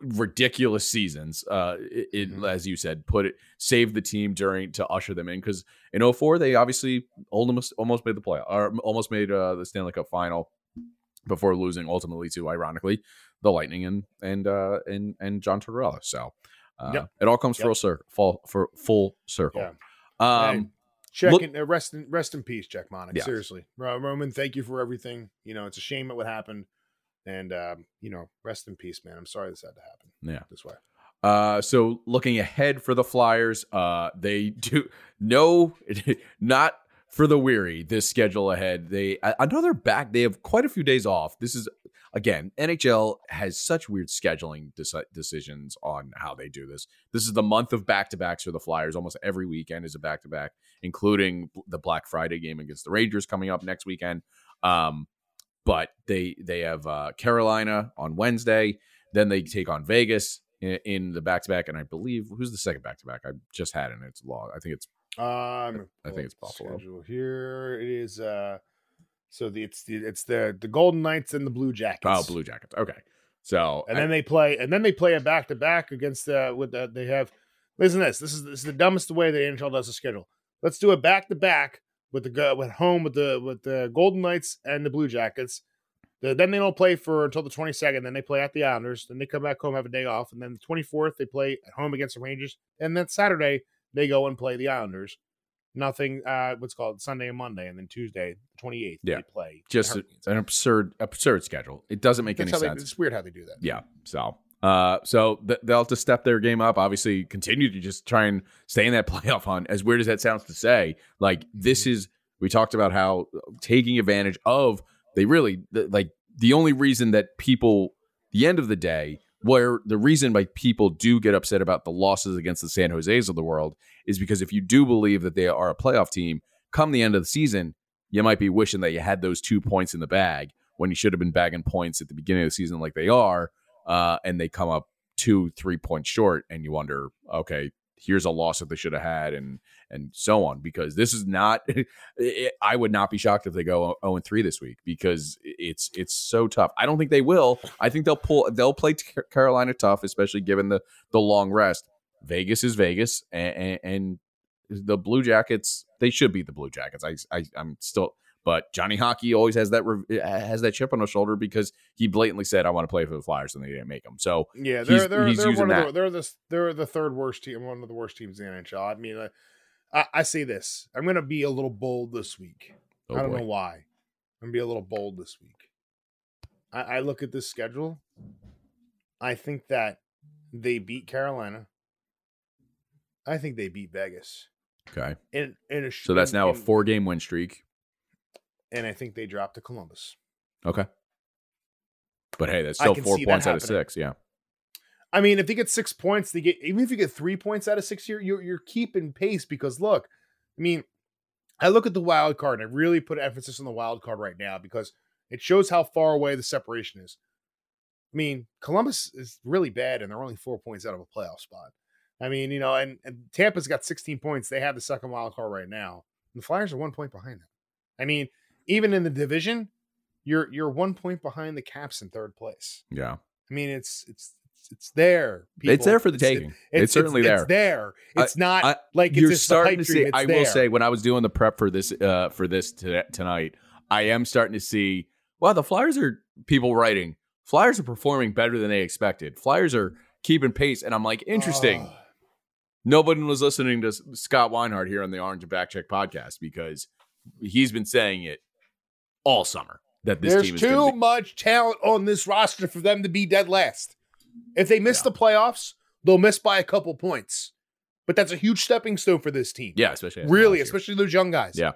ridiculous seasons uh it, it mm-hmm. as you said put it saved the team during to usher them in, because in oh four they obviously almost almost made the playoff or almost made uh, the Stanley Cup final before losing ultimately to ironically the Lightning and and uh and and John Tortorella. So uh yep. it all comes yep. full circle fall for full circle yeah. um and check look, in, uh, rest in rest in peace Čechmánek yeah. seriously Roman, thank you for everything. You know, it's a shame what happened. And, um, you know, rest in peace, man. I'm sorry this had to happen. Yeah. This way. Uh, so looking ahead for the Flyers, uh, they do no, not for the weary, this schedule ahead. They, I know they're back. They have quite a few days off. This is, again, N H L has such weird scheduling deci- decisions on how they do this. This is the month of back-to-backs for the Flyers. Almost every weekend is a back-to-back, including the Black Friday game against the Rangers coming up next weekend. Um, But they they have uh, Carolina on Wednesday. Then they take on Vegas in, in the back-to-back. And I believe, who's the second back-to-back? I just had it. And it's long. I think it's um, I think it's Buffalo. Here it is. Uh, so the, it's the it's the the Golden Knights and the Blue Jackets. Oh, Blue Jackets. Okay. So and I, then they play and then they play a back-to-back against uh, with the, they have. Listen, to this this is this is the dumbest way that N H L does the schedule. Let's do a back-to-back. With the with home with the with the Golden Knights and the Blue Jackets, the, then they don't play for until the twenty-second. Then they play at the Islanders. Then they come back home, have a day off, and then the twenty-fourth they play at home against the Rangers. And then Saturday they go and play the Islanders. Nothing. Uh, what's called Sunday and Monday, and then Tuesday, the twenty-eighth, yeah. they play. Just a, an absurd, absurd schedule. It doesn't make That's any sense. They, it's weird how they do that. Yeah. So. Uh, so th- they'll have to step their game up, obviously continue to just try and stay in that playoff hunt, as weird as that sounds to say. Like this is, we talked about how taking advantage of, they really, th- like the only reason that people, the end of the day, where the reason why people do get upset about the losses against the San Jose's of the world is because if you do believe that they are a playoff team, come the end of the season, you might be wishing that you had those two points in the bag when you should have been bagging points at the beginning of the season like they are. Uh, and they come up two, three points short, and you wonder, okay, here's a loss that they should have had, and and so on. Because this is not, it, I would not be shocked if they go oh and three this week because it's it's so tough. I don't think they will. I think they'll pull, they'll play Carolina tough, especially given the the long rest. Vegas is Vegas, and, and, and the Blue Jackets, they should beat the Blue Jackets. I, I I'm still. But Johnny Hockey always has that has that chip on his shoulder because he blatantly said, "I want to play for the Flyers," and they didn't make him. So yeah, they're they're he's they're, using one that. Of the, they're the they're the third worst team, one of the worst teams in the N H L. I mean, I, I say this, I'm gonna be a little bold this week. Oh, I don't boy. know why. I'm gonna be a little bold this week. I, I look at this schedule. I think that they beat Carolina. I think they beat Vegas. Okay, and and so that's now and, a four game win streak. And I think they dropped to Columbus. Okay. But hey, that's still four points out of six. Yeah. I mean, if they get six points, they get, even if you get three points out of six, you're, you're, you're keeping pace because look, I mean, I look at the wild card and I really put emphasis on the wild card right now because it shows how far away the separation is. I mean, Columbus is really bad and they're only four points out of a playoff spot. I mean, you know, and, and Tampa's got sixteen points. They have the second wild card right now. And the Flyers are one point behind them. I mean, even in the division, you're you're one point behind the Caps in third place. Yeah. I mean, it's it's it's there. People. It's there for the taking. It's, it's, it's certainly it's, there. It's there. It's I, not I, like it's you're just starting to see. I there. will say, when I was doing the prep for this uh, for this t- tonight, I am starting to see. Wow, the Flyers are people writing. Flyers are performing better than they expected. Flyers are keeping pace, and I'm like, interesting. Uh, Nobody was listening to Scott Weinhardt here on the Orange and Backcheck podcast because he's been saying it all summer that this There's team is too be- much talent on this roster for them to be dead last. If they miss yeah. the playoffs, they'll miss by a couple points. But that's a huge stepping stone for this team. Yeah, especially really, especially those young guys. Yeah,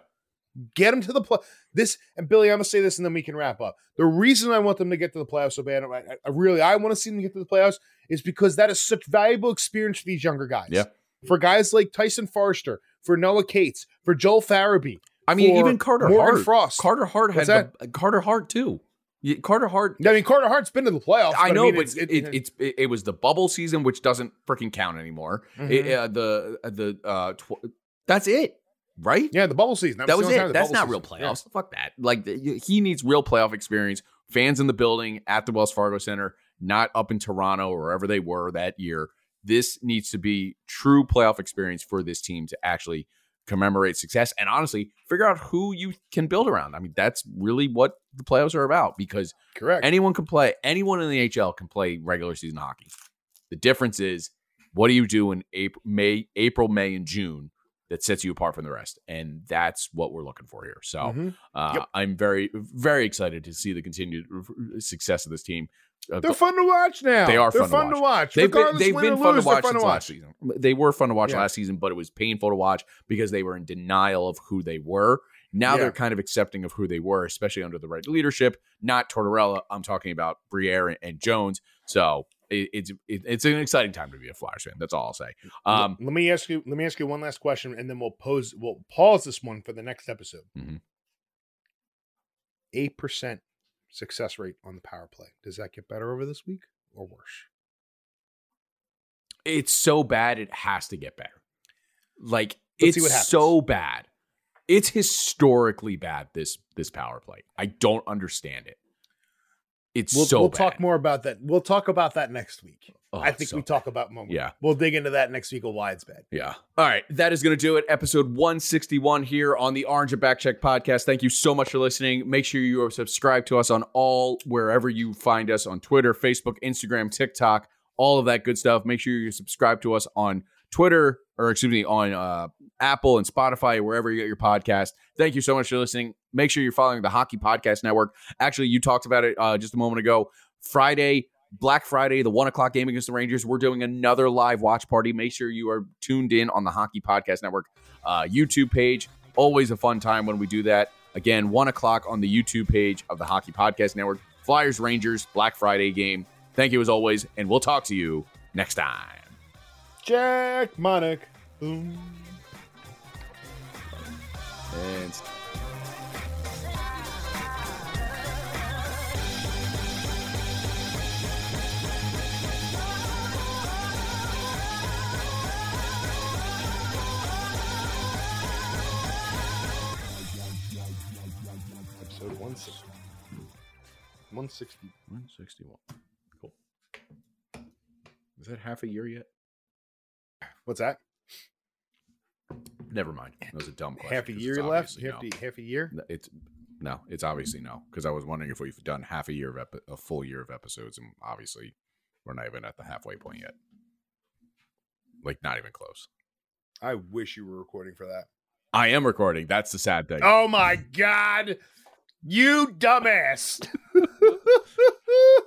get them to the play. This and Billy, I'm gonna say this, and then we can wrap up. The reason I want them to get to the playoffs so bad, I, I really, I want to see them get to the playoffs, is because that is such valuable experience for these younger guys. Yeah. For guys like Tyson Forrester, for Noah Cates, for Joel Farabee. I mean, even Carter Morgan Hart. Frost. Carter Hart had the, Carter Hart too. Carter Hart. I mean, Carter Hart's been to the playoffs. I but know, I mean, but it's, it, it, it's it, it was the bubble season, which doesn't freaking count anymore. Mm-hmm. It, uh, the the uh, tw- that's it, right? Yeah, the bubble season. That, that was, was it. That's not season. real playoffs. Yeah. Fuck that. Like the, he needs real playoff experience. Fans in the building at the Wells Fargo Center, not up in Toronto or wherever they were that year. This needs to be true playoff experience for this team to actually commemorate success and honestly figure out who you can build around. I mean, that's really what the playoffs are about because Correct. anyone can play. Anyone in the N H L can play regular season hockey. The difference is, what do you do in April, May, April, May, and June that sets you apart from the rest? And that's what we're looking for here. So mm-hmm. uh, yep. I'm very, very excited to see the continued success of this team. Uh, they're fun to watch now. They are. They're fun, fun to watch. To watch. They've been, they've been fun lose, to watch fun since to watch. last season. They were fun to watch yeah. last season, but it was painful to watch because they were in denial of who they were. Now yeah. they're kind of accepting of who they were, especially under the right leadership. Not Tortorella. I'm talking about Briere and, and Jones. So it, it's it, it's an exciting time to be a Flyers fan. That's all I'll say. Um, let me ask you. Let me ask you one last question, and then we'll pose. We'll pause this one for the next episode. Eight mm-hmm. percent. Success rate on the power play. Does that get better over this week or worse? It's so bad it has to get better. Like Let's it's so bad. It's historically bad, this this power play. I don't understand it. It's we'll, so we'll bad. We'll talk more about that. We'll talk about that next week. Oh, I think so we talk bad. about moment. Yeah. We'll dig into that next week on why it's bad. Yeah. All right. That is going to do it. Episode one sixty-one here on the Orange and Backcheck podcast. Thank you so much for listening. Make sure you are subscribed to us on all, wherever you find us on Twitter, Facebook, Instagram, TikTok, all of that good stuff. Make sure you subscribe to us on Twitter, or excuse me, on uh, Apple and Spotify, wherever you get your podcast. Thank you so much for listening. Make sure you're following the Hockey Podcast Network. Actually, you talked about it uh, just a moment ago. Friday, Black Friday, the one o'clock game against the Rangers. We're doing another live watch party. Make sure you are tuned in on the Hockey Podcast Network uh, YouTube page. Always a fun time when we do that. Again, one o'clock on the YouTube page of the Hockey Podcast Network. Flyers, Rangers, Black Friday game. Thank you as always, and we'll talk to you next time. Čechmánek. Boom. And... Episode one sixty. one sixty. one sixty-one. Cool. Is that half a year yet? What's that? Never mind. That was a dumb question. Half a year left? No. Half, half a year? It's no. It's obviously no, because I was wondering if we've done half a year of epi- a full year of episodes, and obviously we're not even at the halfway point yet. Like not even close. I wish you were recording for that. I am recording. That's the sad thing. Oh my god, you dumbass!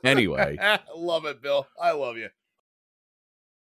Anyway, love it, Bill. I love you.